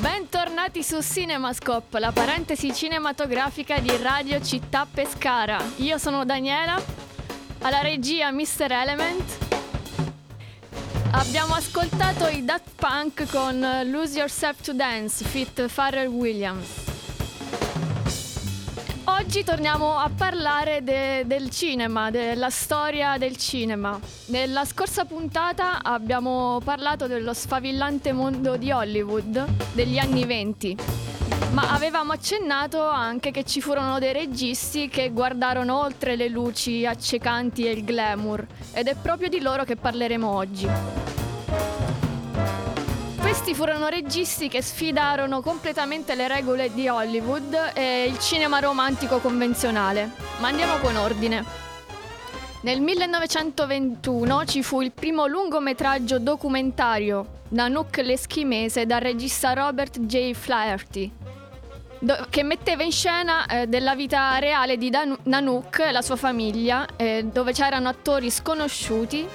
Bentornati su Cinemascope, la parentesi cinematografica di Radio Città Pescara. Io sono Daniela, alla regia Mr. Element. Abbiamo ascoltato i Daft Punk con Lose Yourself to Dance, feat. Farrell Williams. Oggi torniamo a parlare del cinema, della storia del cinema. Nella scorsa puntata abbiamo parlato dello sfavillante mondo di Hollywood degli anni 20, ma avevamo accennato anche che ci furono dei registi che guardarono oltre le luci accecanti e il glamour, ed è proprio di loro che parleremo oggi. Questi furono registi che sfidarono completamente le regole di Hollywood e il cinema romantico convenzionale. Ma andiamo con ordine. Nel 1921 ci fu il primo lungometraggio documentario, Nanuk l'Eschimese, dal regista Robert J. Flaherty, che metteva in scena della vita reale di Nanuk e la sua famiglia, dove c'erano attori sconosciuti.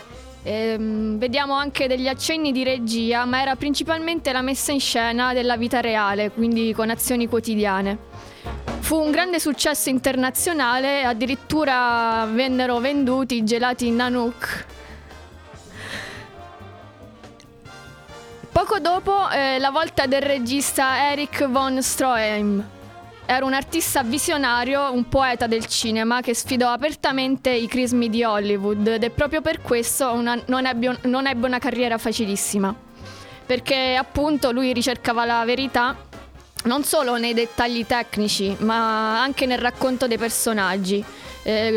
Vediamo anche degli accenni di regia, ma era principalmente la messa in scena della vita reale, quindi con azioni quotidiane. Fu un grande successo internazionale, addirittura vennero venduti i gelati Nanuk. Poco dopo la volta del regista Eric von Stroheim. Era un artista visionario, un poeta del cinema che sfidò apertamente i crismi di Hollywood, ed è proprio per questo non ebbe una carriera facilissima, perché appunto lui ricercava la verità non solo nei dettagli tecnici ma anche nel racconto dei personaggi.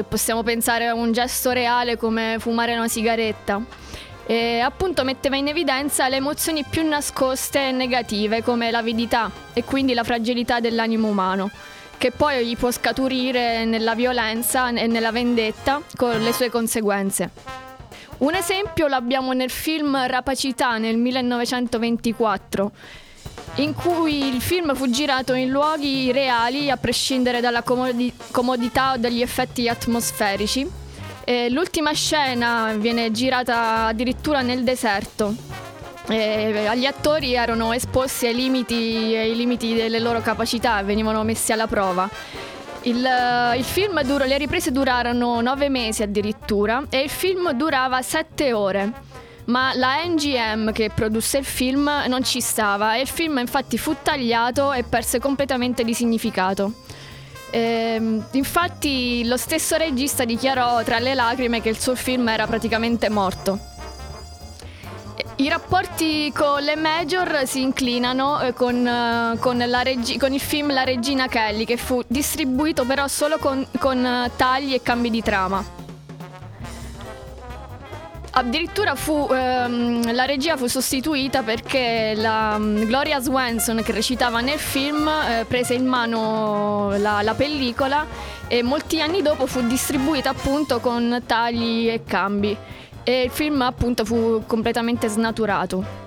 Possiamo pensare a un gesto reale come fumare una sigaretta. E appunto metteva in evidenza le emozioni più nascoste e negative, come l'avidità e quindi la fragilità dell'animo umano, che poi gli può scaturire nella violenza e nella vendetta, con le sue conseguenze. Un esempio l'abbiamo nel film Rapacità nel 1924, in cui il film fu girato in luoghi reali, a prescindere dalla comodità o dagli effetti atmosferici. L'ultima scena viene girata addirittura nel deserto. Gli attori erano esposti ai limiti delle loro capacità, venivano messi alla prova. Le riprese durarono 9 mesi addirittura, e il film durava 7 ore. Ma la MGM, che produsse il film, non ci stava, e il film infatti fu tagliato e perse completamente di significato. Infatti lo stesso regista dichiarò tra le lacrime che il suo film era praticamente morto. I rapporti con le major si inclinano con il film La Regina Kelly, che fu distribuito però solo con tagli e cambi di trama. Addirittura la regia fu sostituita perché la Gloria Swanson, che recitava nel film, prese in mano la pellicola, e molti anni dopo fu distribuita appunto con tagli e cambi, e il film appunto fu completamente snaturato.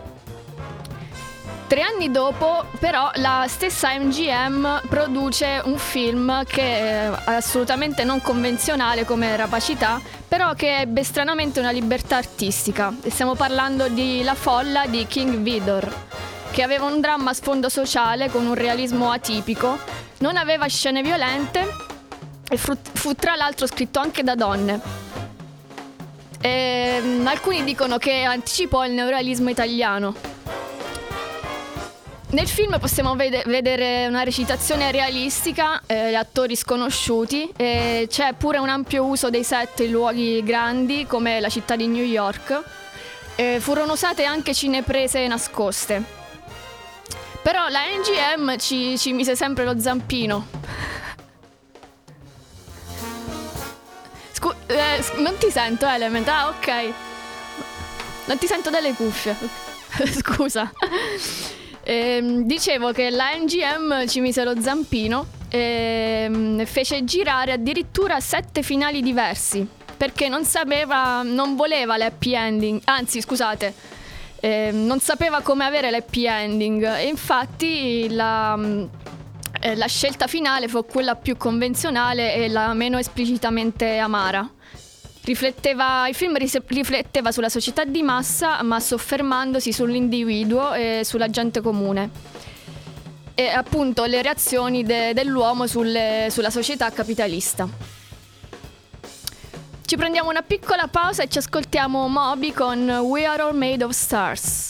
3 anni dopo però la stessa MGM produce un film che è assolutamente non convenzionale come Rapacità, però che ebbe stranamente una libertà artistica. Stiamo parlando di La Folla di King Vidor, che aveva un dramma a sfondo sociale con un realismo atipico, non aveva scene violente e fu tra l'altro scritto anche da donne. Alcuni dicono che anticipò il neorealismo italiano. Nel film possiamo vedere una recitazione realistica, attori sconosciuti, c'è pure un ampio uso dei set in luoghi grandi come la città di New York. Furono usate anche cineprese nascoste. Però la MGM ci mise sempre lo zampino. Non ti sento, Element. Ah, ok. Non ti sento dalle cuffie. Scusa. Dicevo che la MGM ci mise lo zampino e fece girare addirittura 7 finali diversi, perché non voleva l'happy ending, non sapeva come avere l'happy ending, e infatti la scelta finale fu quella più convenzionale e la meno esplicitamente amara. Il film rifletteva sulla società di massa, ma soffermandosi sull'individuo e sulla gente comune. e appunto le reazioni dell'uomo sulla società capitalista. Ci prendiamo una piccola pausa e ci ascoltiamo Moby con We Are All Made of Stars.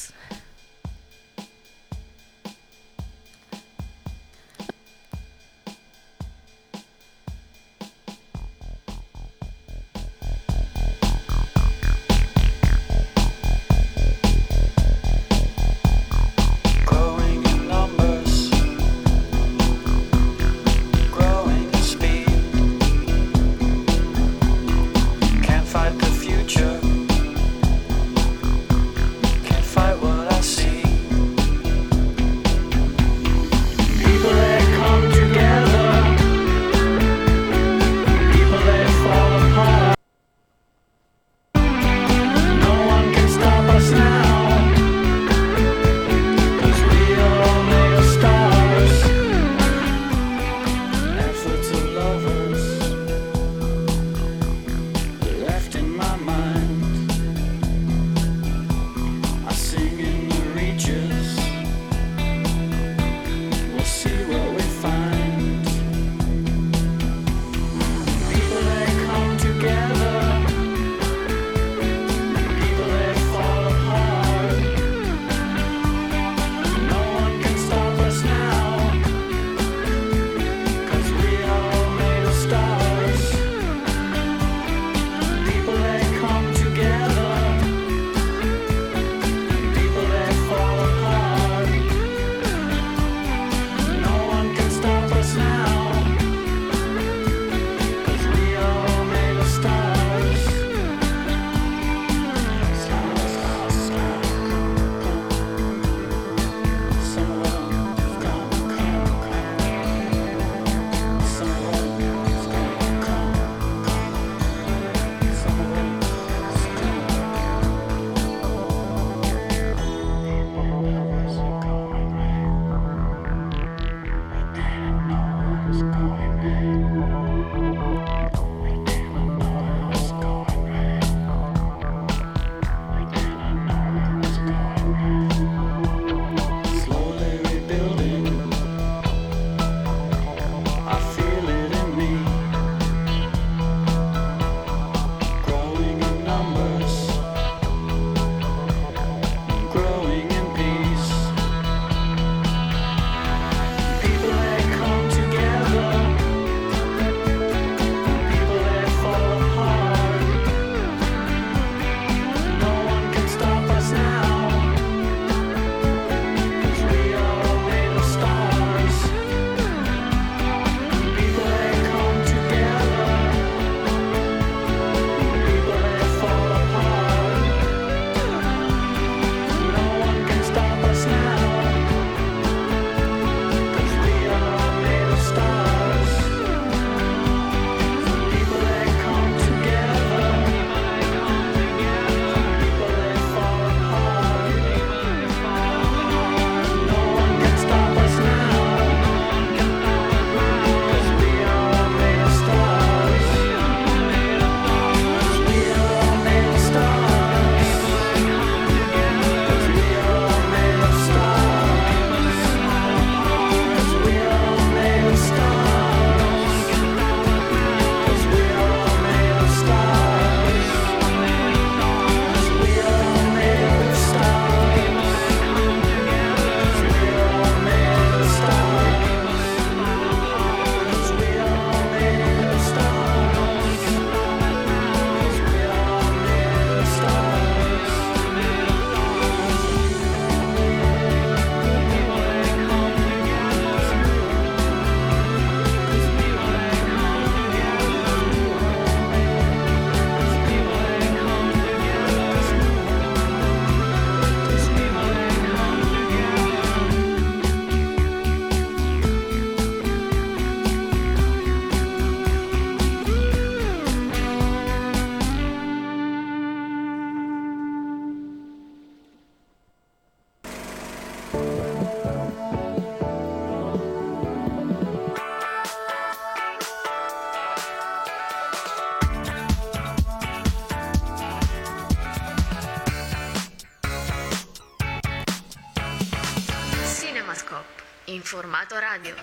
in formato radio.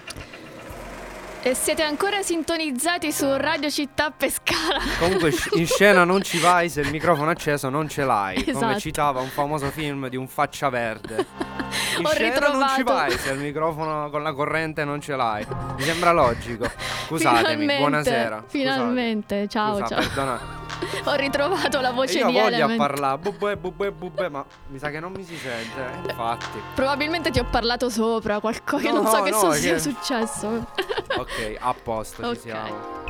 E siete ancora sintonizzati su Radio Città Pescara. Comunque in scena non ci vai se il microfono acceso non ce l'hai, esatto. Come citava un famoso film di un faccia verde. In scena ritrovato. Non ci vai se il microfono con la corrente non ce l'hai. Mi sembra logico. Scusatemi, finalmente, buonasera. Finalmente, scusate. Ciao. Scusate, ciao. Perdonate. Ho ritrovato la voce di Element. Io voglio parlare bubbe, ma mi sa che non mi si sente. Infatti probabilmente ti ho parlato sopra qualcosa che sia successo. Ok, a posto, okay. Ci siamo.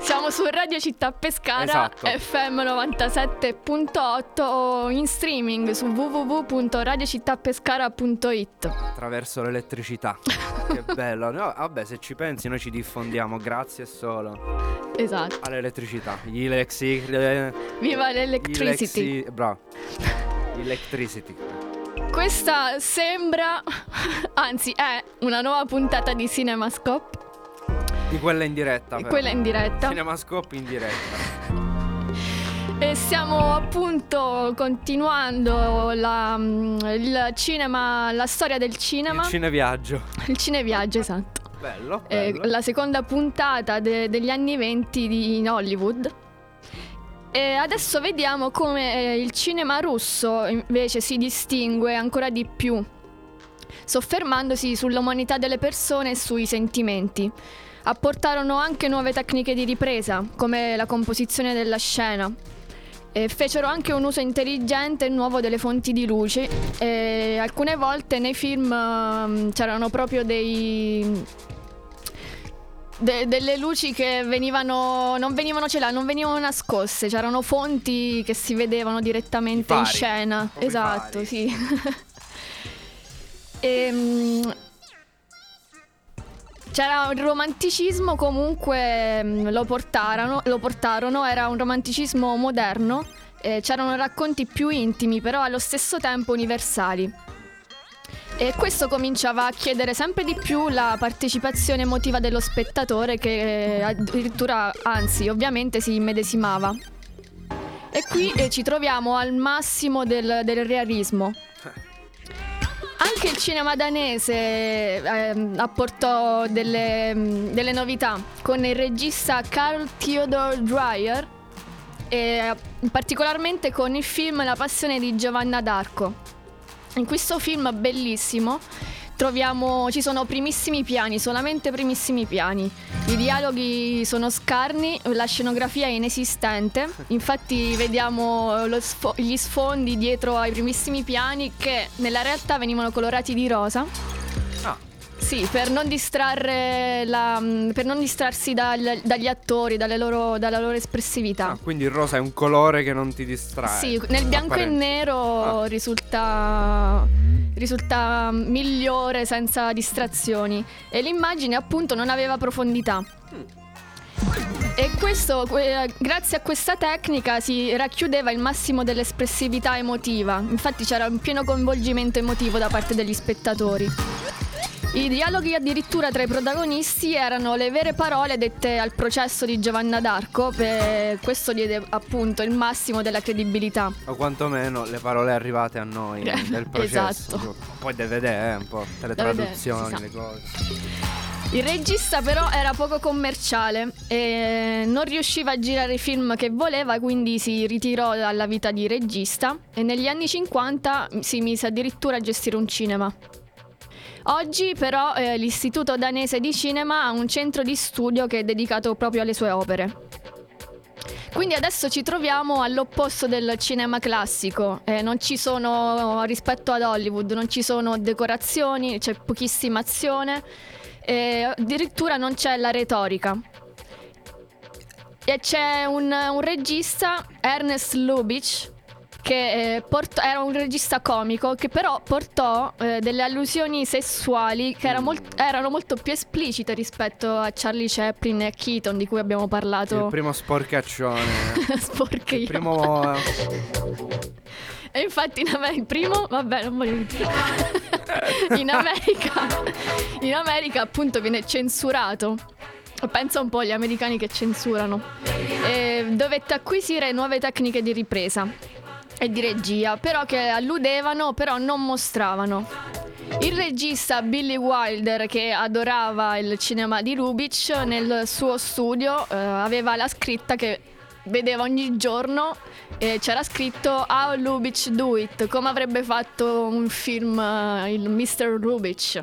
Siamo su Radio Città Pescara, esatto. FM 97.8 o in streaming su www.radiocittapescara.it. Attraverso l'elettricità. Che bello, no, vabbè, se ci pensi noi ci diffondiamo grazie solo, esatto, all'elettricità. Viva l'electricity. Bravo. Electricity. Questa sembra, anzi è, una nuova puntata di Cinemascope. Di quella in diretta. Quella in diretta. Cinemascope in diretta. E stiamo appunto continuando il cinema, la storia del cinema. Il cineviaggio, esatto. Bello, bello. La seconda puntata degli anni 20 in Hollywood. E adesso vediamo come il cinema russo invece si distingue ancora di più, soffermandosi sull'umanità delle persone e sui sentimenti. Apportarono anche nuove tecniche di ripresa, come la composizione della scena, e fecero anche un uso intelligente e nuovo delle fonti di luce, e alcune volte nei film c'erano proprio delle luci che non venivano nascoste, c'erano fonti che si vedevano direttamente in scena. Esatto, sì. C'era il romanticismo, comunque lo portarono, era un romanticismo moderno, c'erano racconti più intimi però allo stesso tempo universali. E questo cominciava a chiedere sempre di più la partecipazione emotiva dello spettatore, che addirittura, anzi ovviamente, si immedesimava. E qui ci troviamo al massimo del realismo. Anche il cinema danese apportò delle novità con il regista Carl Theodor Dreyer, e particolarmente con il film La passione di Giovanna d'Arco. In questo film bellissimo ci sono solamente primissimi piani, i dialoghi sono scarni, la scenografia è inesistente, infatti vediamo gli sfondi dietro ai primissimi piani che nella realtà venivano colorati di rosa. Ah. Sì, per non distrarsi dagli attori, dalla loro espressività. Ah, quindi il rosa è un colore che non ti distrae. Sì, nel bianco e nero risulta migliore senza distrazioni, e l'immagine appunto non aveva profondità. E questo, grazie a questa tecnica, si racchiudeva il massimo dell'espressività emotiva, infatti c'era un pieno coinvolgimento emotivo da parte degli spettatori. I dialoghi addirittura tra i protagonisti erano le vere parole dette al processo di Giovanna d'Arco, questo diede appunto il massimo della credibilità. O quantomeno le parole arrivate a noi del processo. Esatto. Poi deve vedere un po' le traduzioni, le cose. Il regista però era poco commerciale e non riusciva a girare i film che voleva, quindi si ritirò dalla vita di regista e negli anni 50 si mise addirittura a gestire un cinema. Oggi però l'Istituto Danese di Cinema ha un centro di studio che è dedicato proprio alle sue opere. Quindi adesso ci troviamo all'opposto del cinema classico, rispetto ad Hollywood non ci sono decorazioni, c'è pochissima azione, addirittura non c'è la retorica. E c'è un regista, Ernest Lubitsch, che era un regista comico che però portò delle allusioni sessuali che erano molto più esplicite rispetto a Charlie Chaplin e Keaton, di cui abbiamo parlato. Il primo sporcaccione. Sporchio. Il primo. E infatti il primo, vabbè, non voglio dire. In America appunto viene censurato. Pensa un po' agli americani che censurano. Dovette acquisire nuove tecniche di ripresa. e di regia, però che alludevano, però non mostravano. Il regista Billy Wilder, che adorava il cinema di Lubitsch, nel suo studio aveva la scritta che vedeva ogni giorno e c'era scritto How Lubitsch Do It, come avrebbe fatto un film il Mr. Lubitsch.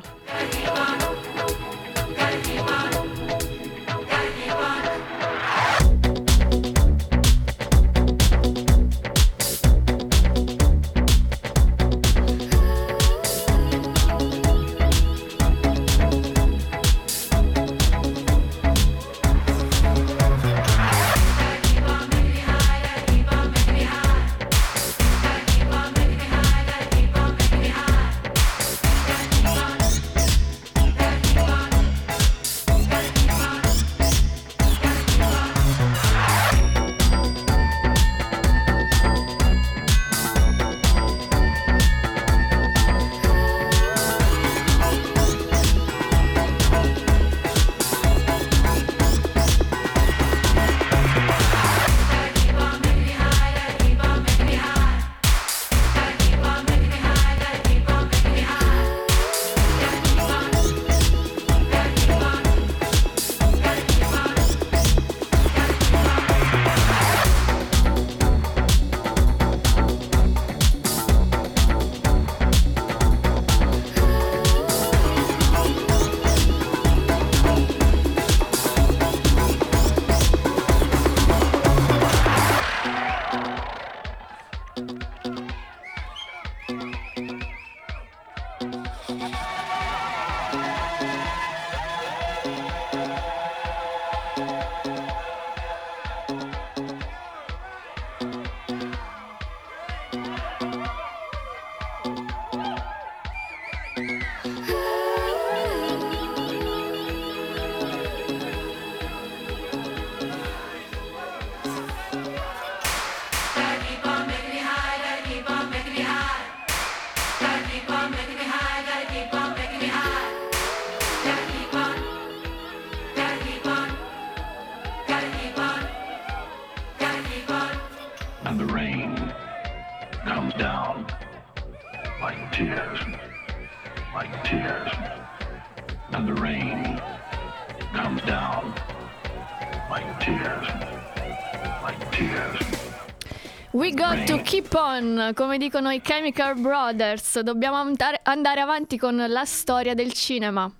We got to keep on, come dicono i Chemical Brothers, dobbiamo andare avanti con la storia del cinema.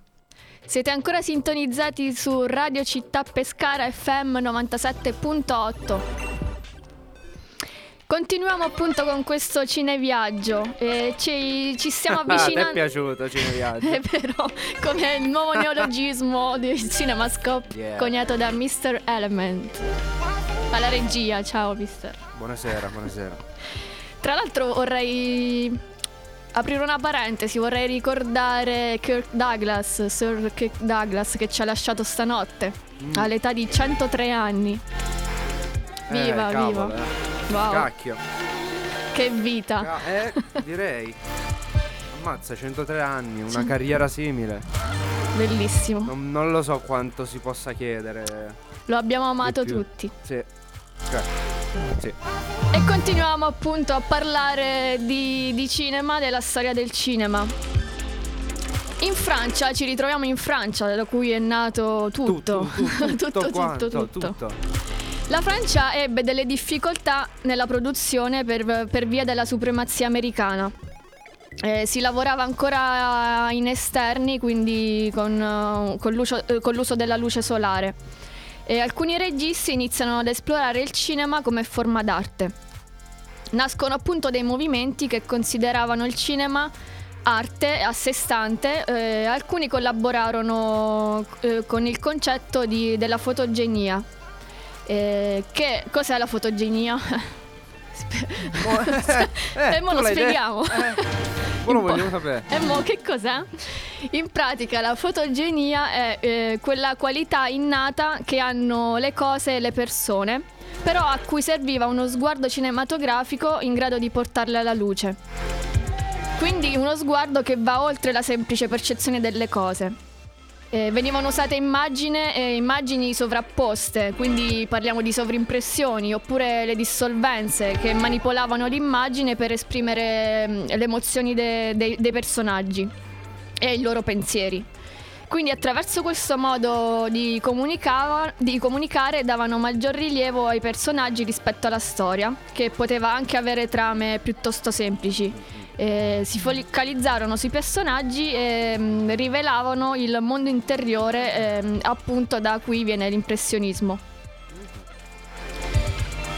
Siete ancora sintonizzati su Radio Città Pescara FM 97.8. Continuiamo appunto con questo cineviaggio e ci stiamo avvicinando. Ti è piaciuto il cineviaggio? Però, come il nuovo neologismo di Cinemascope, yeah, coniato da Mr. Element. Alla regia, ciao mister. Buonasera, buonasera. Tra l'altro vorrei aprire una parentesi, vorrei ricordare Kirk Douglas, Sir Kirk Douglas, che ci ha lasciato stanotte all'età di 103 anni. Viva, cavolo, viva. Wow. Cacchio. Che vita. Direi. Ammazza, 103 anni, una carriera simile. Bellissimo. Non lo so quanto si possa chiedere. Lo abbiamo amato tutti. Sì. Sì. E continuiamo appunto a parlare di cinema, della storia del cinema. In Francia, ci ritroviamo in Francia, da cui è nato tutto. Tutto. La Francia ebbe delle difficoltà nella produzione per via della supremazia americana. Si lavorava ancora in esterni, quindi con l'uso della luce solare. E alcuni registi iniziano ad esplorare il cinema come forma d'arte. Nascono appunto dei movimenti che consideravano il cinema arte a sé stante. Alcuni collaborarono con il concetto della fotogenia. Che cos'è la fotogenia? E mo lo spieghiamo. Lo vogliamo sapere. E mo che cos'è? In pratica la fotogenia è quella qualità innata che hanno le cose e le persone, però a cui serviva uno sguardo cinematografico in grado di portarle alla luce. Quindi uno sguardo che va oltre la semplice percezione delle cose. Venivano usate immagini sovrapposte, quindi parliamo di sovrimpressioni, oppure le dissolvenze che manipolavano l'immagine per esprimere le emozioni dei personaggi e i loro pensieri. Quindi attraverso questo modo di comunicare davano maggior rilievo ai personaggi rispetto alla storia, che poteva anche avere trame piuttosto semplici. Si focalizzarono sui personaggi e rivelavano il mondo interiore, appunto da cui viene l'impressionismo.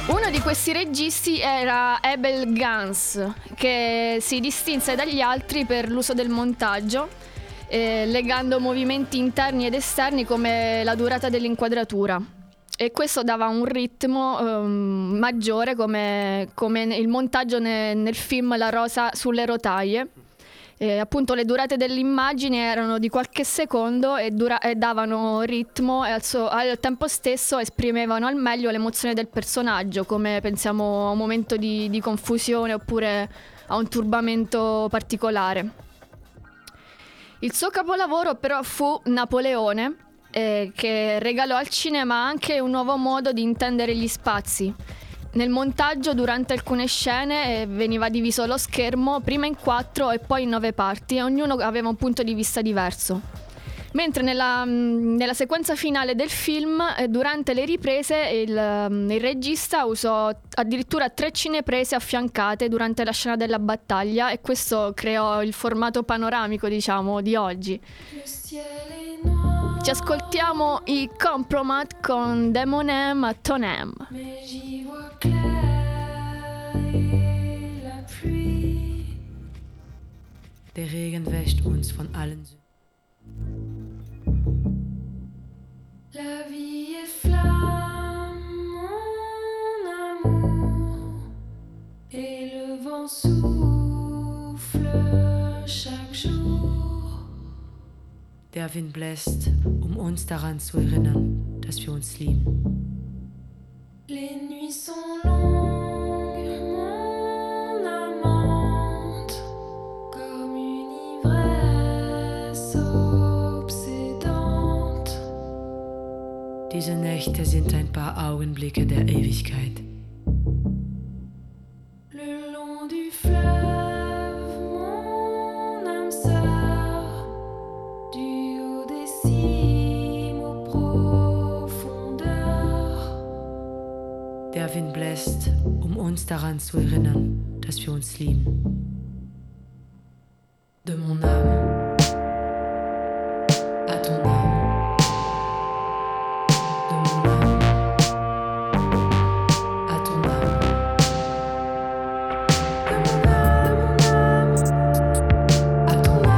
Uno di questi registi era Abel Gance, che si distinse dagli altri per l'uso del montaggio, legando movimenti interni ed esterni come la durata dell'inquadratura. E questo dava un ritmo maggiore, come il montaggio nel film La rosa sulle rotaie. Appunto le durate dell'immagine erano di qualche secondo e davano ritmo, e al tempo stesso esprimevano al meglio l'emozione del personaggio, come pensiamo a un momento di confusione oppure a un turbamento particolare. Il suo capolavoro però fu Napoleone, che regalò al cinema anche un nuovo modo di intendere gli spazi. Nel montaggio, durante alcune scene, veniva diviso lo schermo prima in 4 e poi in 9 parti, e ognuno aveva un punto di vista diverso. Mentre nella sequenza finale del film, durante le riprese, il regista usò addirittura 3 cineprese affiancate durante la scena della battaglia, e questo creò il formato panoramico, diciamo, di oggi. Ci ascoltiamo i Compromat con Demonem Attonem. Mais j'y vois clair, la pluie. Der Regen wäscht uns von allen Sünden. La vie est flamme, mon amour. Et le vent souffle chaque jour. Der Wind bläst, uns daran zu erinnern, dass wir uns lieben. Les nuits sont longues, mon amante, comme une ivresse obsédante. Diese Nächte sind ein paar Augenblicke der Ewigkeit. Le long du fleuve. Der Wind bläst, uns daran zu erinnern, dass wir uns lieben. De mon âme à ton âme. De mon âme à ton âme. De mon âme à ton âme. À ton âme.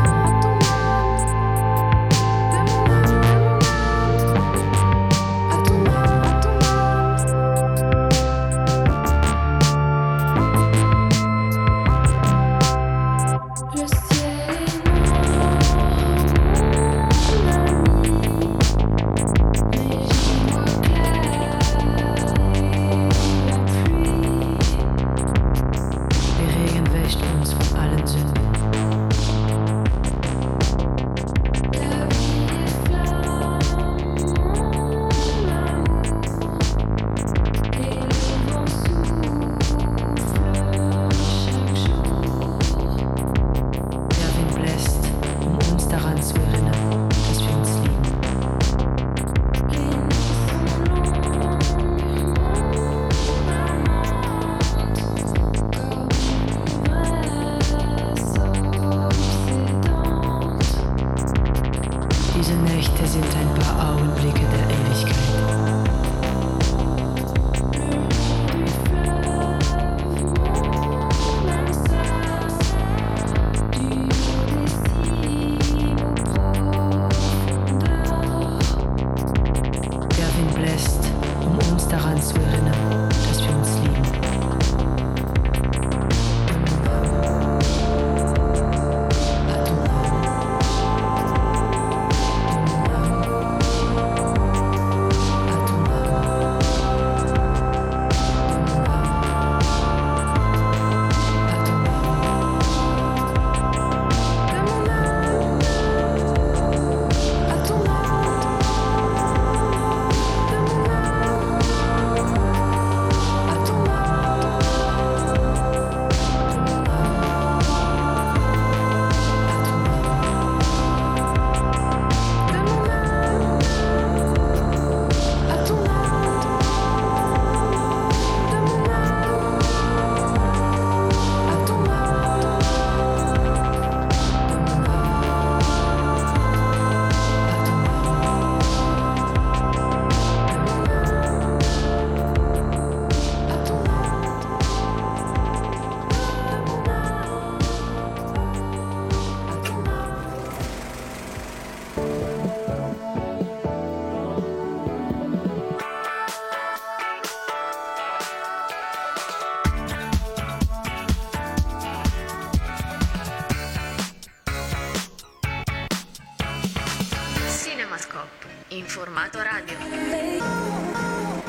in formato radio.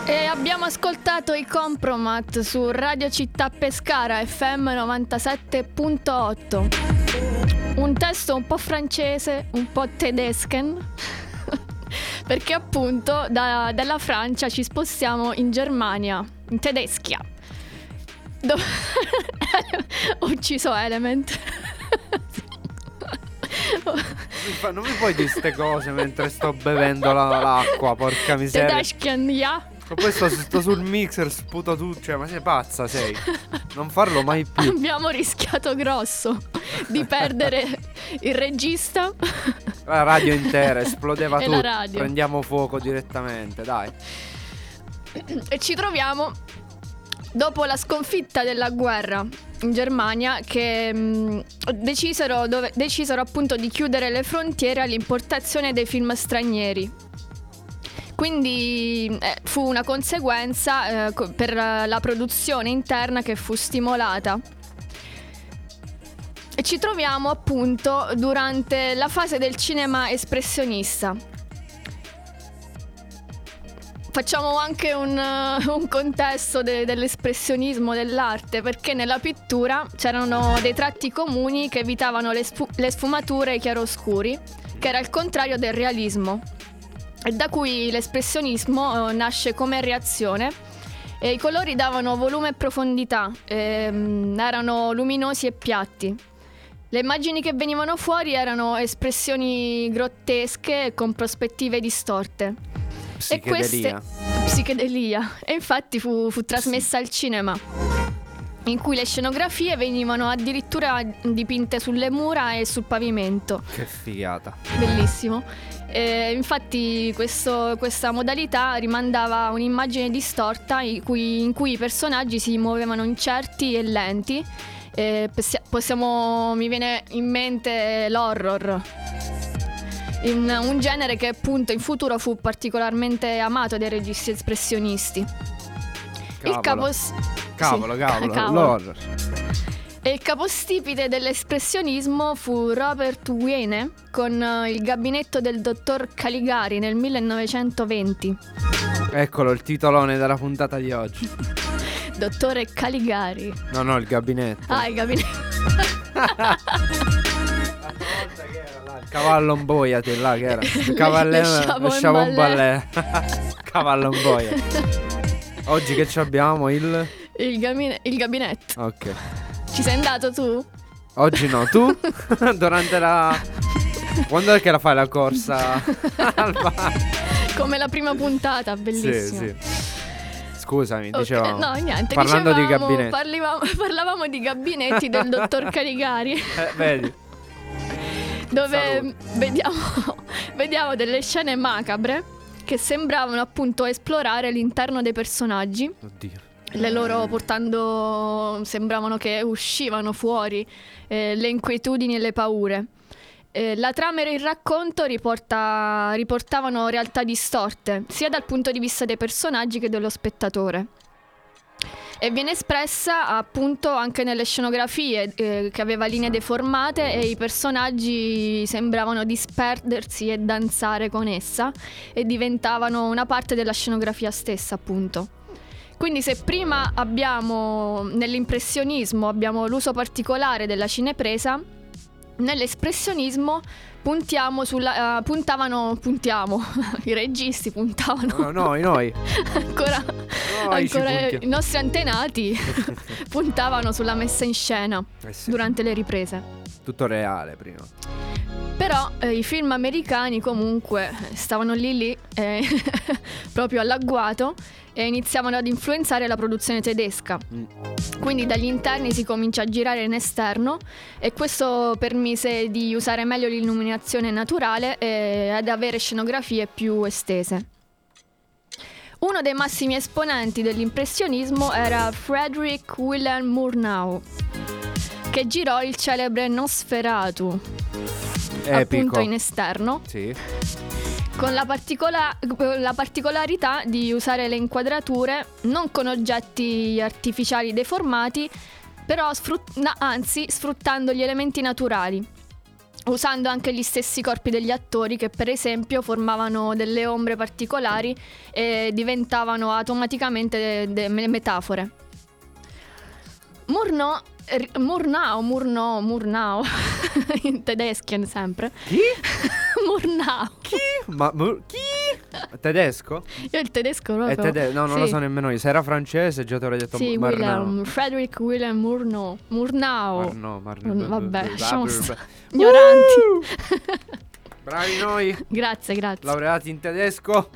E abbiamo ascoltato i Compromat su Radio Città Pescara FM 97.8. Un testo un po' francese, un po' tedesken, perché appunto dalla Francia ci spostiamo in Germania, in Tedeschia. Ho ucciso Element. Non mi puoi dire queste cose mentre sto bevendo l'acqua, porca miseria. Tedeschken, ja. Ma poi sto sul mixer, sputo tutto, cioè, ma sei pazza, sei. Non farlo mai più. Abbiamo rischiato grosso di perdere il regista. La radio intera, esplodeva tutto. Prendiamo fuoco direttamente, dai. E ci troviamo dopo la sconfitta della guerra in Germania, che decisero appunto di chiudere le frontiere all'importazione dei film stranieri. Quindi fu una conseguenza per la produzione interna che fu stimolata. E ci troviamo appunto durante la fase del cinema espressionista. Facciamo anche un contesto dell'espressionismo dell'arte, perché nella pittura c'erano dei tratti comuni che evitavano le sfumature e i chiaroscuri, che era il contrario del realismo. Da cui l'espressionismo nasce come reazione, e i colori davano volume e profondità, erano luminosi e piatti. Le immagini che venivano fuori erano espressioni grottesche con prospettive distorte. Psichedelia. E infatti fu trasmessa al cinema, in cui le scenografie venivano addirittura dipinte sulle mura e sul pavimento. Che figata. Bellissimo. Infatti questa modalità rimandava un'immagine distorta in cui i personaggi si muovevano incerti e lenti. Mi viene in mente l'horror, un genere che appunto in futuro fu particolarmente amato dai registi espressionisti. L'horror. E il capostipite dell'espressionismo fu Robert Wiene con Il gabinetto del dottor Caligari nel 1920. Eccolo il titolone della puntata di oggi. Dottore Caligari. No, il gabinetto. Ah, il gabinetto. Il cavallo imboiati là, che era? Il cavallero, lasciamo un ballet. Cavallo imboiati. Oggi che ci abbiamo? Il gabinetto. Ok. Ci sei andato tu? Oggi no, tu? Durante la... Quando è che la fai la corsa? Come la prima puntata, bellissima. Sì. Scusami, okay, dicevamo... No, niente, parlavamo di gabinetti del dottor Caligari. Vedi. Dove vediamo delle scene macabre che sembravano appunto esplorare l'interno dei personaggi. Oddio. Le loro sembravano che uscivano fuori le inquietudini e le paure. La trama e il racconto riportavano realtà distorte, sia dal punto di vista dei personaggi che dello spettatore. E viene espressa appunto anche nelle scenografie, che aveva linee deformate e i personaggi sembravano disperdersi e danzare con essa, e diventavano una parte della scenografia stessa, appunto. Quindi se prima nell'impressionismo abbiamo l'uso particolare della cinepresa, nell'espressionismo i registi puntavano. Noi. ancora i nostri antenati puntavano sulla messa in scena durante le riprese. Tutto reale prima. Però i film americani comunque stavano lì proprio all'agguato, e iniziavano ad influenzare la produzione tedesca. Quindi dagli interni si comincia a girare in esterno, e questo permise di usare meglio l'illuminazione naturale e ad avere scenografie più estese. Uno dei massimi esponenti dell'impressionismo era Friedrich Wilhelm Murnau, che girò il celebre Nosferatu, appunto in esterno, sì, con la particolarità di usare le inquadrature non con oggetti artificiali deformati, però sfruttando gli elementi naturali. usando anche gli stessi corpi degli attori che per esempio formavano delle ombre particolari e diventavano automaticamente metafore. Murnau in tedesco sempre. Chi? Murnau. Chi? Ma chi? Tedesco? Io il tedesco proprio. No, non sì. Lo so nemmeno io. Se era francese già te l'avrei detto. Sì, Friedrich Wilhelm Murnau. Vabbè, lasciamo stare. Ignoranti. Bravi noi. Grazie. Laureati in tedesco.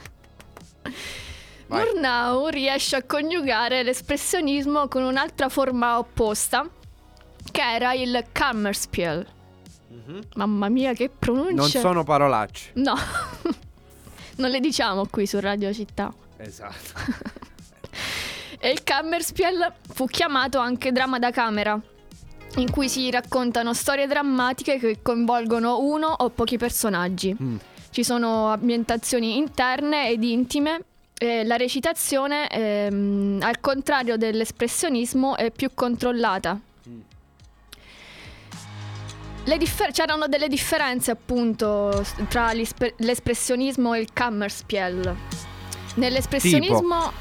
Murnau riesce a coniugare l'espressionismo con un'altra forma opposta, che era il Kammerspiel. Mm-hmm. Mamma mia, che pronuncia! Non sono parolacce. No, non le diciamo qui su Radio Città. Esatto. E il Kammerspiel fu chiamato anche dramma da camera, in cui si raccontano storie drammatiche che coinvolgono uno o pochi personaggi. Mm. Ci sono ambientazioni interne ed intime. La recitazione, al contrario dell'espressionismo, è più controllata. C'erano delle differenze appunto tra l'espressionismo e il Kammerspiel. Nell'espressionismo...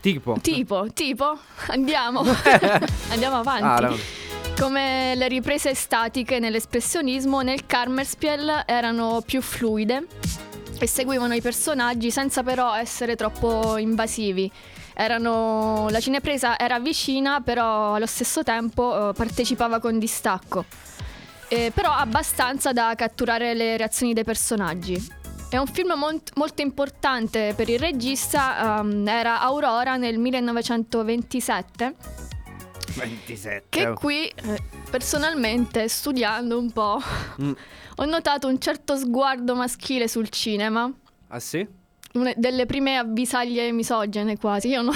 Tipo. Come? Tipo. Andiamo avanti. Come le riprese statiche nell'espressionismo, nel Kammerspiel erano più fluide e seguivano i personaggi senza però essere troppo invasivi. La cinepresa era vicina, però allo stesso tempo partecipava con distacco, però abbastanza da catturare le reazioni dei personaggi. È un film molto importante per il regista, era Aurora nel 1927. Che qui personalmente, studiando un po', ho notato un certo sguardo maschile sul cinema. Ah sì? Delle prime avvisaglie misogene quasi. Io no,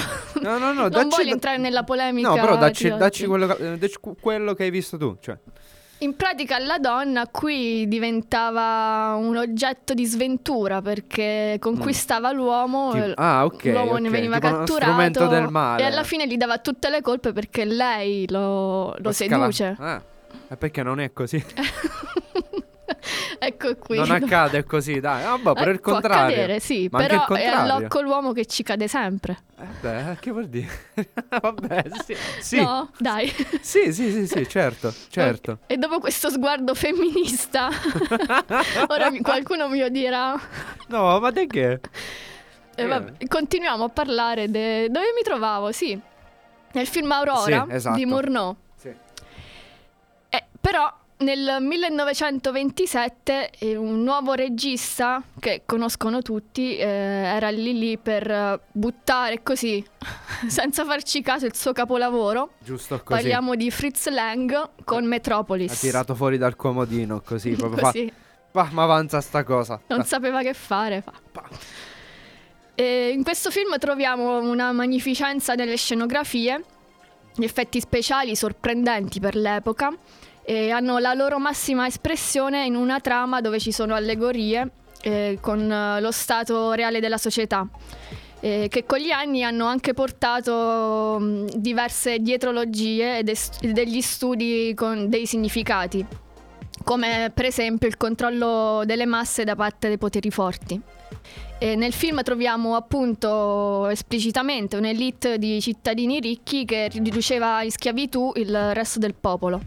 non voglio entrare nella polemica. No, però dacci quello che hai visto tu, cioè. In pratica la donna qui diventava un oggetto di sventura, perché conquistava l'uomo. L'uomo ne veniva tipo catturato, uno strumento del male. E alla fine gli dava tutte le colpe perché lei lo seduce. E perché non è così? Ecco qui. Non accade così, dai. Vabbè, per il contrario. Può accadere, sì. Ma però è all'occo l'uomo che ci cade sempre. Beh, che vuol dire? Vabbè, sì. No, dai. Sì, certo. E dopo questo sguardo femminista, ora qualcuno mi odierà. No, ma di che? Vabbè, continuiamo a parlare dove mi trovavo, sì. Nel film Aurora, sì, esatto, di Murnau. Sì. Però nel 1927 un nuovo regista che conoscono tutti era lì per buttare così, senza farci caso, il suo capolavoro. Giusto così. Parliamo di Fritz Lang con Metropolis. Ha tirato fuori dal comodino così, proprio così. Ma avanza sta cosa. Non sapeva che fare. E in questo film troviamo una magnificenza delle scenografie, gli effetti speciali sorprendenti per l'epoca. E hanno la loro massima espressione in una trama dove ci sono allegorie con lo stato reale della società, che con gli anni hanno anche portato diverse dietrologie e degli studi con dei significati, come per esempio il controllo delle masse da parte dei poteri forti. E nel film troviamo appunto esplicitamente un'elite di cittadini ricchi che riduceva in schiavitù il resto del popolo.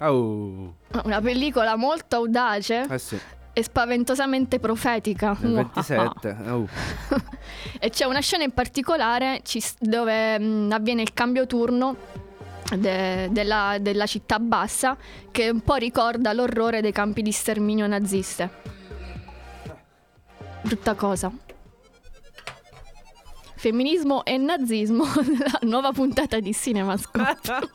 Oh. Una pellicola molto audace, sì, e spaventosamente profetica. Nel 27. E c'è una scena in particolare dove avviene il cambio turno della città bassa, che un po' ricorda l'orrore dei campi di sterminio naziste. Brutta cosa. Femminismo e nazismo, la nuova puntata di Cinemascope.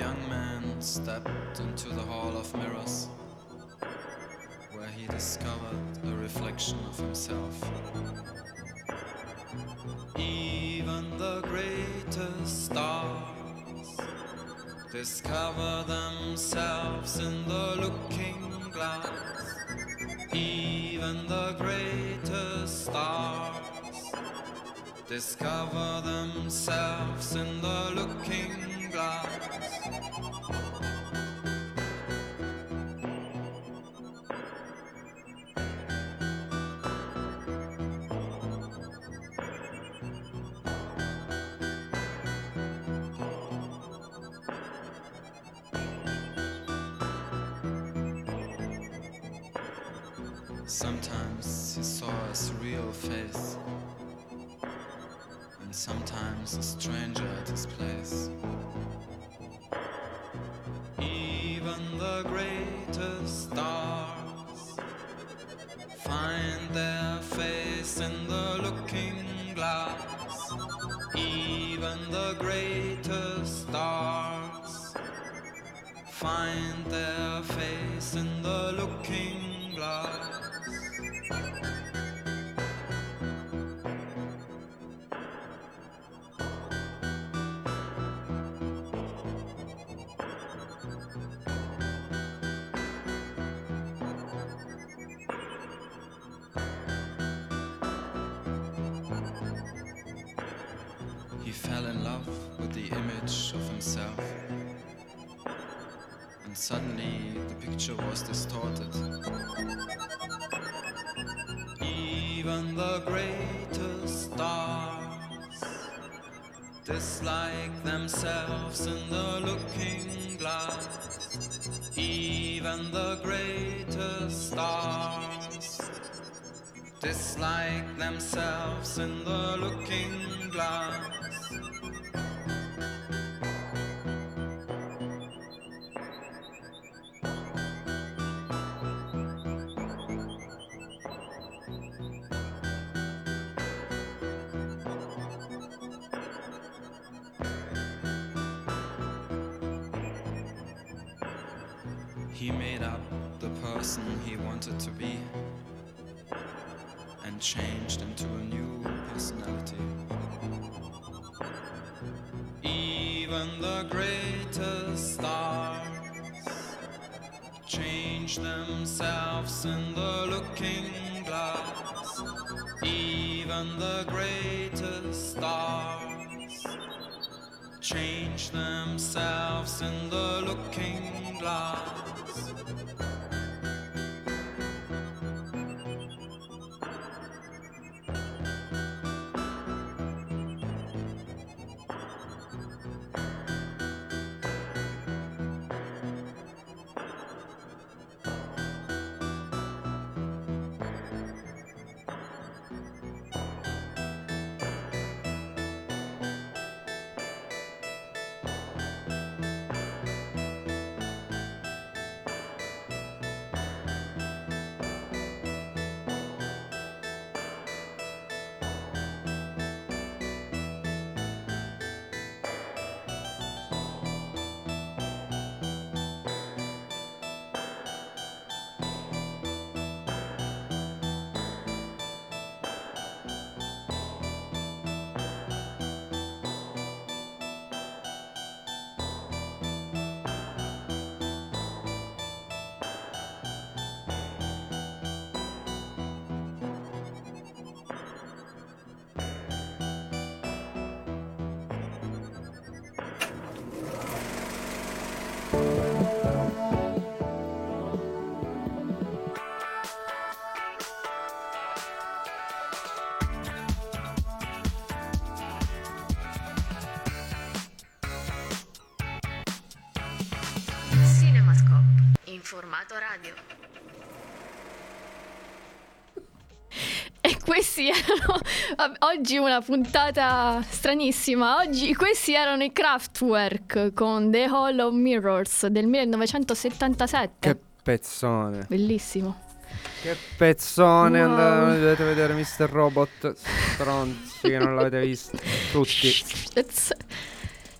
young man stepped into the hall of mirrors, where he discovered a reflection of himself. Even the greatest stars discover themselves in the looking glass. Even the greatest stars discover themselves in the looking glass. Sometimes he saw a surreal face, and sometimes a stranger at his place. Even the greatest stars find their face in the looking glass. Even the greatest stars find their face in the looking glass. Suddenly the picture was distorted. Even the greatest stars dislike themselves in the looking glass. Even the greatest stars dislike themselves in the looking glass. He made up the person he wanted to be and changed into a new personality. Even the greatest stars change themselves in the looking glass. Even the greatest stars change themselves in the looking glass. Formato radio. E questi erano oggi una puntata stranissima. Oggi questi erano i Kraftwerk con The Hall of Mirrors del 1977. Che pezzone! Bellissimo. Che pezzone, wow. Andavano, dovete vedere Mr. Robot, stronzi che non l'avete visto tutti.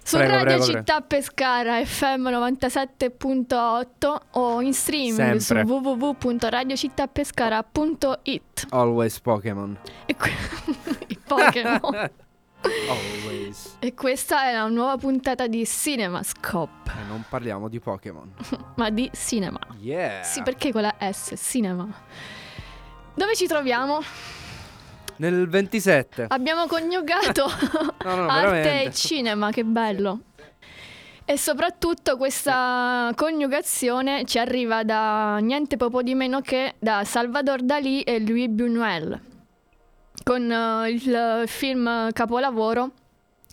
Su Radio Città Pescara FM 97.8 o in streaming sempre su www.radiocittapescara.it. Always Pokémon. I Pokémon. Always. E questa è la nuova puntata di Cinemascope. E non parliamo di Pokémon, ma di cinema. Yeah. Sì, perché con la S, cinema. Dove ci troviamo? Nel 27. Abbiamo coniugato no, arte veramente e cinema, che bello. E soprattutto questa coniugazione ci arriva da niente poco di meno che da Salvador Dalì e Luis Buñuel, con il film capolavoro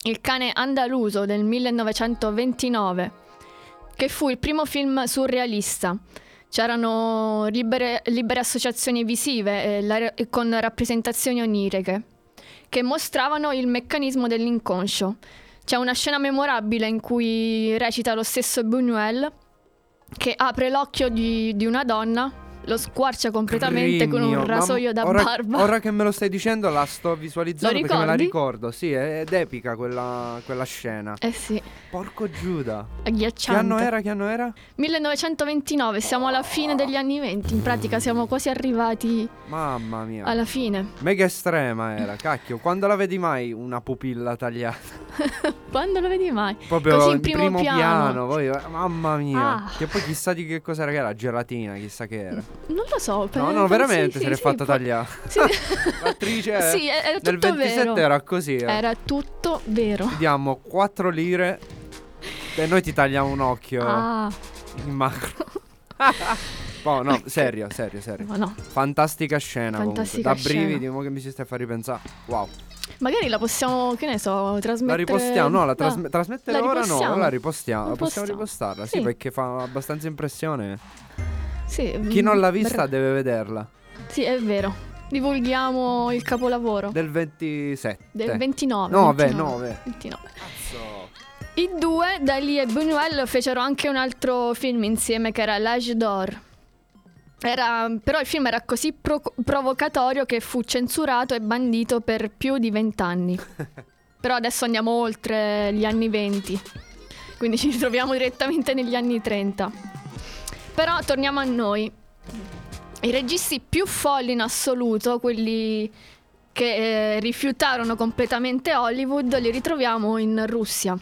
Il cane andaluso del 1929, che fu il primo film surrealista. C'erano libere associazioni visive con rappresentazioni oniriche che mostravano il meccanismo dell'inconscio. C'è una scena memorabile in cui recita lo stesso Buñuel che apre l'occhio di una donna, lo squarcia completamente con un rasoio da barba. Ora che me lo stai dicendo la sto visualizzando perché me la ricordo. Sì, ed epica quella scena. Eh sì. Porco Giuda. Agghiacciante. Che anno era? 1929, siamo alla fine degli anni 20. In pratica siamo quasi arrivati. Mamma mia. Alla fine. Mega estrema era, cacchio. Quando la vedi mai una pupilla tagliata? Quando la vedi mai? Proprio così in primo piano. Poi, mamma mia. Che poi chissà di che cosa era, che era gelatina, chissà che era. Non lo so. No, veramente sì, se l'è fatta tagliare. Sì. L'attrice sì, era tutto nel 27 vero. Era così. Era tutto vero. Ti diamo 4 lire e noi ti tagliamo un occhio. In macro. Oh, no, serio. No. Fantastica scena. Fantastica comunque. Da brividi, mo che mi si sta a far ripensare. Wow. Magari la possiamo, che ne so, trasmettere. La ripostiamo, no, trasmettere ora no, la ripostiamo. La possiamo ripostarla, sì, perché fa abbastanza impressione. Sì, chi non l'ha vista deve vederla. Sì, è vero. Divulghiamo il capolavoro del 27. Del 29. No, 29. I due, Dalì e Buñuel, fecero anche un altro film insieme che era L'Age d'Or. Però il film era così provocatorio che fu censurato e bandito per più di 20 anni. Però adesso andiamo oltre gli anni 20, quindi ci ritroviamo direttamente negli anni 30. Però torniamo a noi. I registi più folli in assoluto, quelli che rifiutarono completamente Hollywood, li ritroviamo in Russia,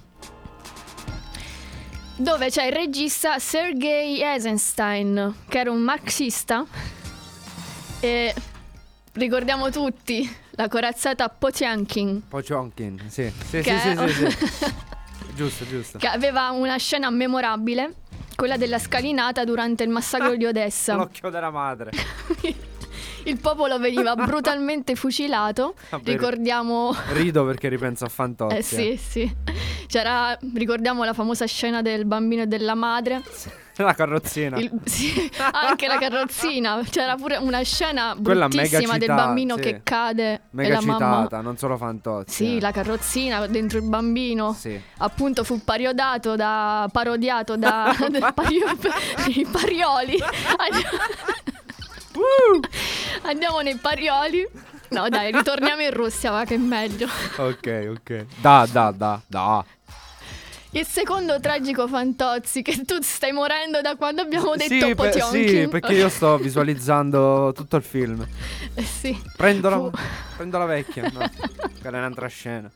dove c'è il regista Sergei Eisenstein, che era un marxista, e ricordiamo tutti la corazzata Potemkin, sì. Giusto. Che aveva una scena memorabile, quella della scalinata durante il massacro di Odessa. L'occhio della madre. Il popolo veniva brutalmente fucilato. Vabbè, ricordiamo. Rido perché ripenso a Fantozzi. Sì. C'era, ricordiamo la famosa scena del bambino e della madre. La carrozzina. Sì, anche la carrozzina. C'era pure una scena bruttissima del bambino che cade. Mega e la citata, mamma. Non solo Fantozzi. Sì, la carrozzina dentro il bambino. Sì. Appunto fu parodiato da i parioli. Andiamo nei parioli. No dai, ritorniamo in Russia, va, che è meglio. Ok. Da. Il secondo tragico Fantozzi, che tu stai morendo da quando abbiamo detto Potemkin. Sì, perché io sto visualizzando tutto il film. Sì. Prendo la vecchia, no. Quella è un'altra scena.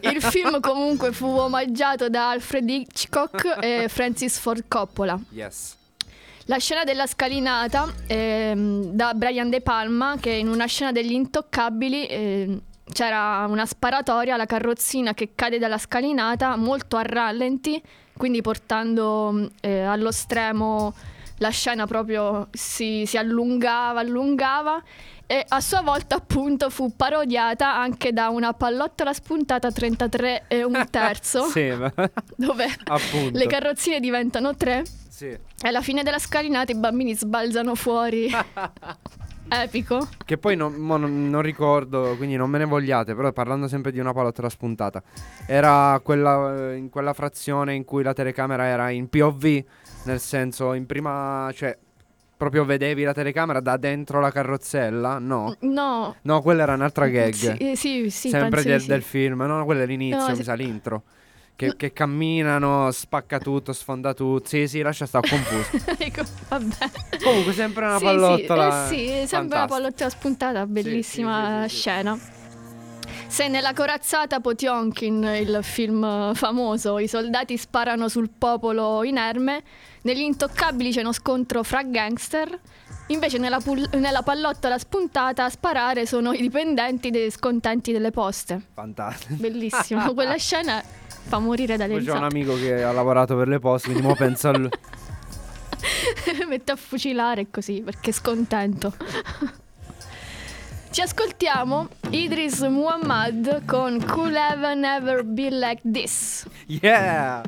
Il film comunque fu omaggiato da Alfred Hitchcock e Francis Ford Coppola. Yes. La scena della scalinata da Brian De Palma, che in una scena degli Intoccabili c'era una sparatoria, la carrozzina che cade dalla scalinata molto a rallenti, quindi portando allo stremo la scena, proprio si allungava, e a sua volta appunto fu parodiata anche da Una pallottola spuntata 33 1/3, dove appunto le carrozzine diventano 3. Sì. Alla fine della scalinata i bambini sbalzano fuori. Epico. Che poi non ricordo, quindi non me ne vogliate, però parlando sempre di Una pallottola spuntata, era in quella frazione in cui la telecamera era in POV, nel senso in prima, cioè proprio vedevi la telecamera da dentro la carrozzella? No, quella era un'altra gag. Sì, sempre del film. No, quella è l'inizio, mi sa, l'intro. che camminano, spacca tutto, sfonda tutto. Sì, sì, lascia stare, ho confuso. Ecco, vabbè. Comunque sempre una pallottola. Sì, sì, sempre una pallottola spuntata, bellissima scena. Se nella corazzata Potionkin, il film famoso, i soldati sparano sul popolo inerme, negli Intoccabili c'è uno scontro fra gangster, invece nella pallottola spuntata a sparare sono i dipendenti dei scontenti delle poste. Fantastico. Bellissimo, quella scena fa morire dalle risate. C'è un amico che ha lavorato per le poste, quindi mo penso a lui. Mette a fucilare così, perché è scontento. Ci ascoltiamo Idris Muhammad con Could Ever Never Be Like This. Yeah!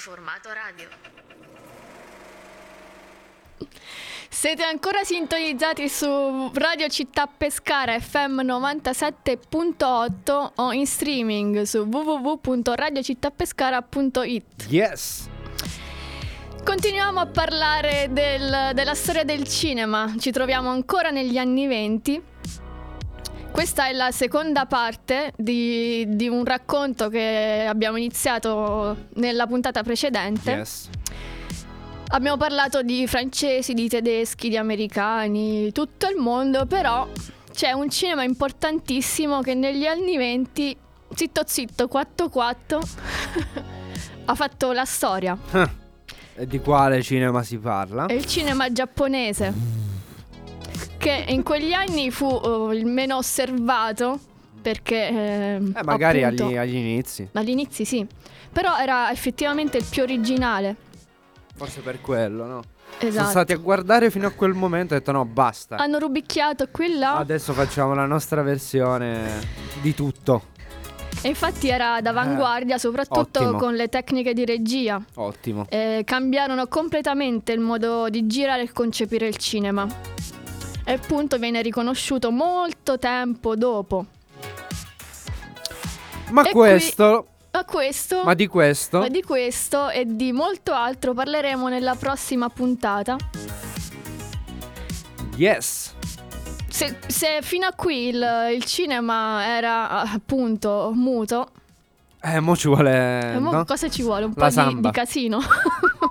Formato radio. Siete ancora sintonizzati su Radio Città Pescara FM 97.8 o in streaming su www.radiocittapescara.it. Yes. Continuiamo a parlare della storia del cinema. Ci troviamo ancora negli anni 20. Questa è la seconda parte di un racconto che abbiamo iniziato nella puntata precedente. Yes. Abbiamo parlato di francesi, di tedeschi, di americani, tutto il mondo, però c'è un cinema importantissimo che negli anni 20, zitto zitto, 4-4, ha fatto la storia. Di quale cinema si parla? È il cinema giapponese, che in quegli anni fu il meno osservato perché magari appunto, agli inizi. Agli inizi sì, però era effettivamente il più originale. Forse per quello, no? Esatto. Sono stati a guardare fino a quel momento e ho detto no, basta. Hanno rubicchiato qui e là. Adesso facciamo la nostra versione di tutto. E infatti era d'avanguardia, soprattutto ottimo, con le tecniche di regia. Ottimo. Cambiarono completamente il modo di girare e concepire il cinema. E appunto viene riconosciuto molto tempo dopo. Ma di questo e di molto altro parleremo nella prossima puntata. Yes. Se fino a qui il cinema era appunto muto. Mo ci vuole. E mo no? Cosa ci vuole? Un La po' samba. Di casino.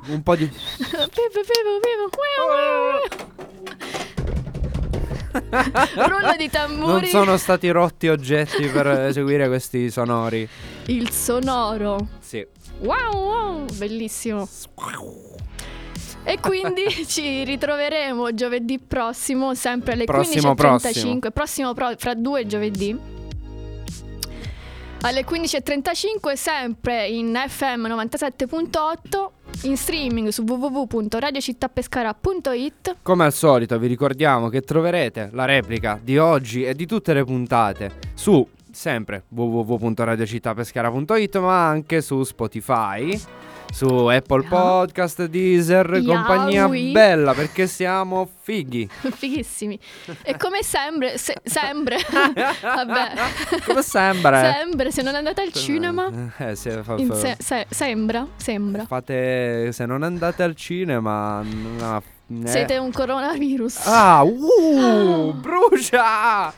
Un po' di. Rullo di tamburi. Non sono stati rotti oggetti per eseguire questi sonori. Il sonoro. Sì. Wow, bellissimo. E quindi ci ritroveremo giovedì prossimo, sempre alle 15:35. Fra due giovedì alle 15:35, sempre in FM 97.8, in streaming su www.radiocittapescara.it. Come al solito vi ricordiamo che troverete la replica di oggi e di tutte le puntate su sempre www.radiocittapescara.it, ma anche su Spotify, su Apple Podcast, Deezer, compagnia bella, perché siamo fighi. Fighissimi. E come sempre vabbè. Come sempre se non andate al cinema sembra. Fate, se non andate al cinema siete un coronavirus. Brucia.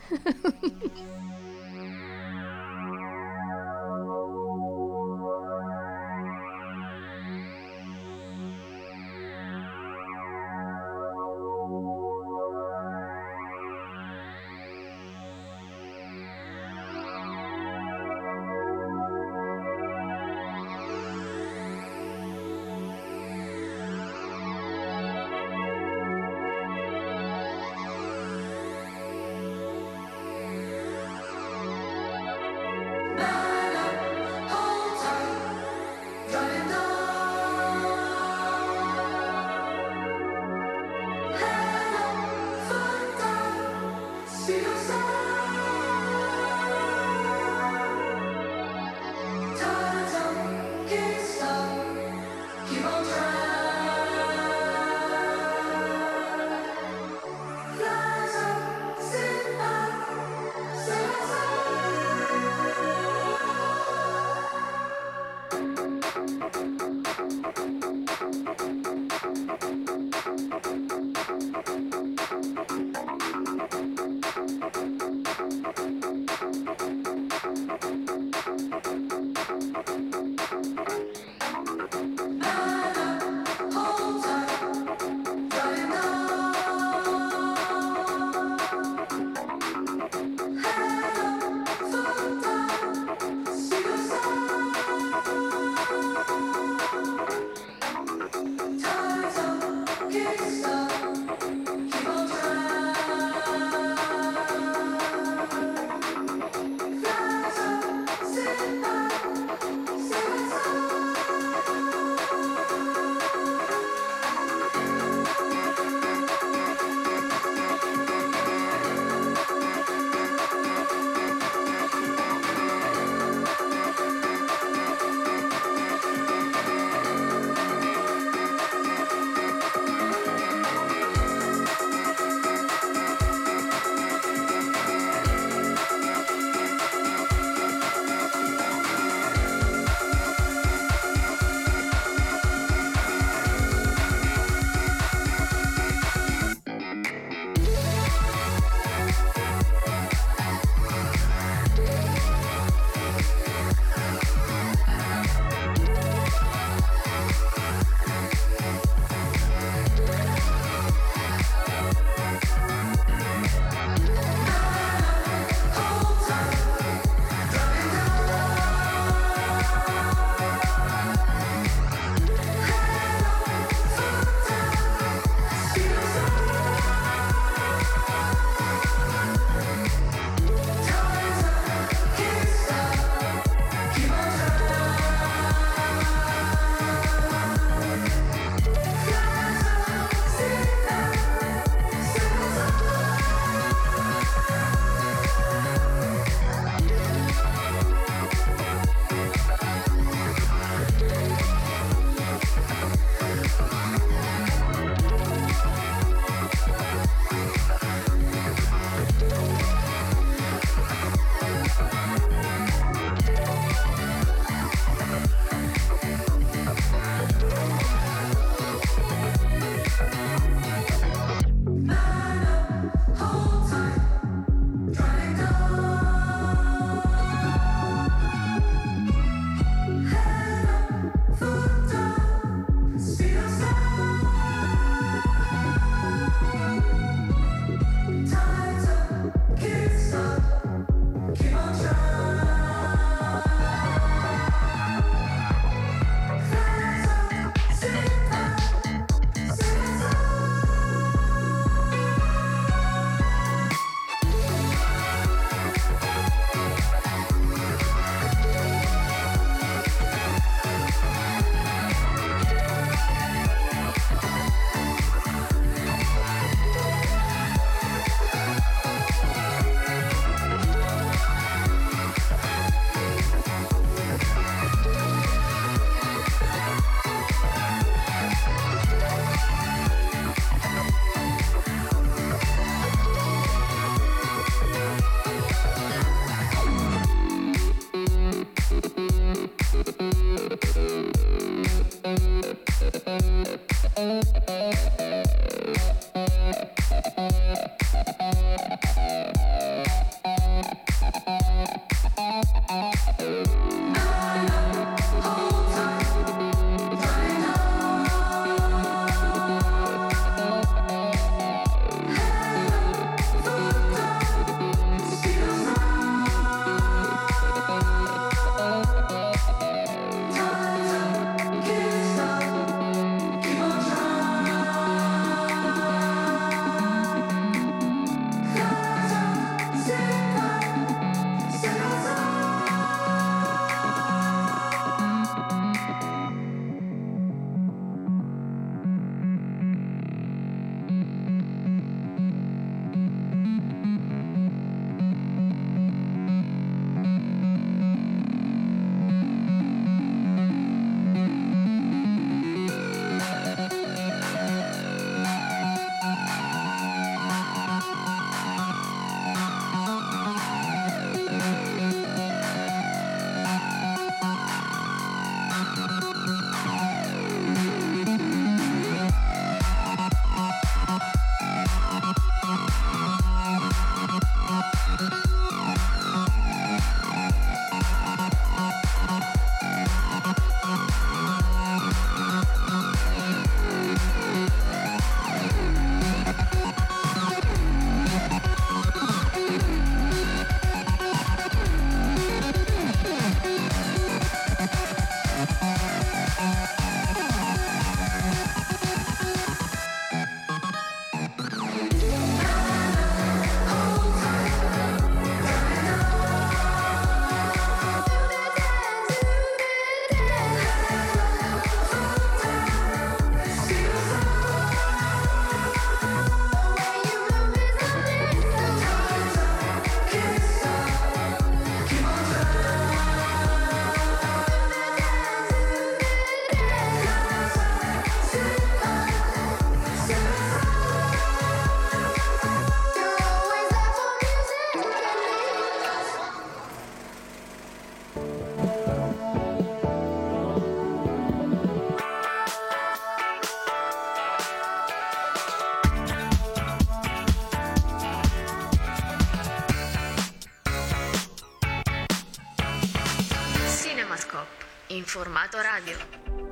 Formato radio.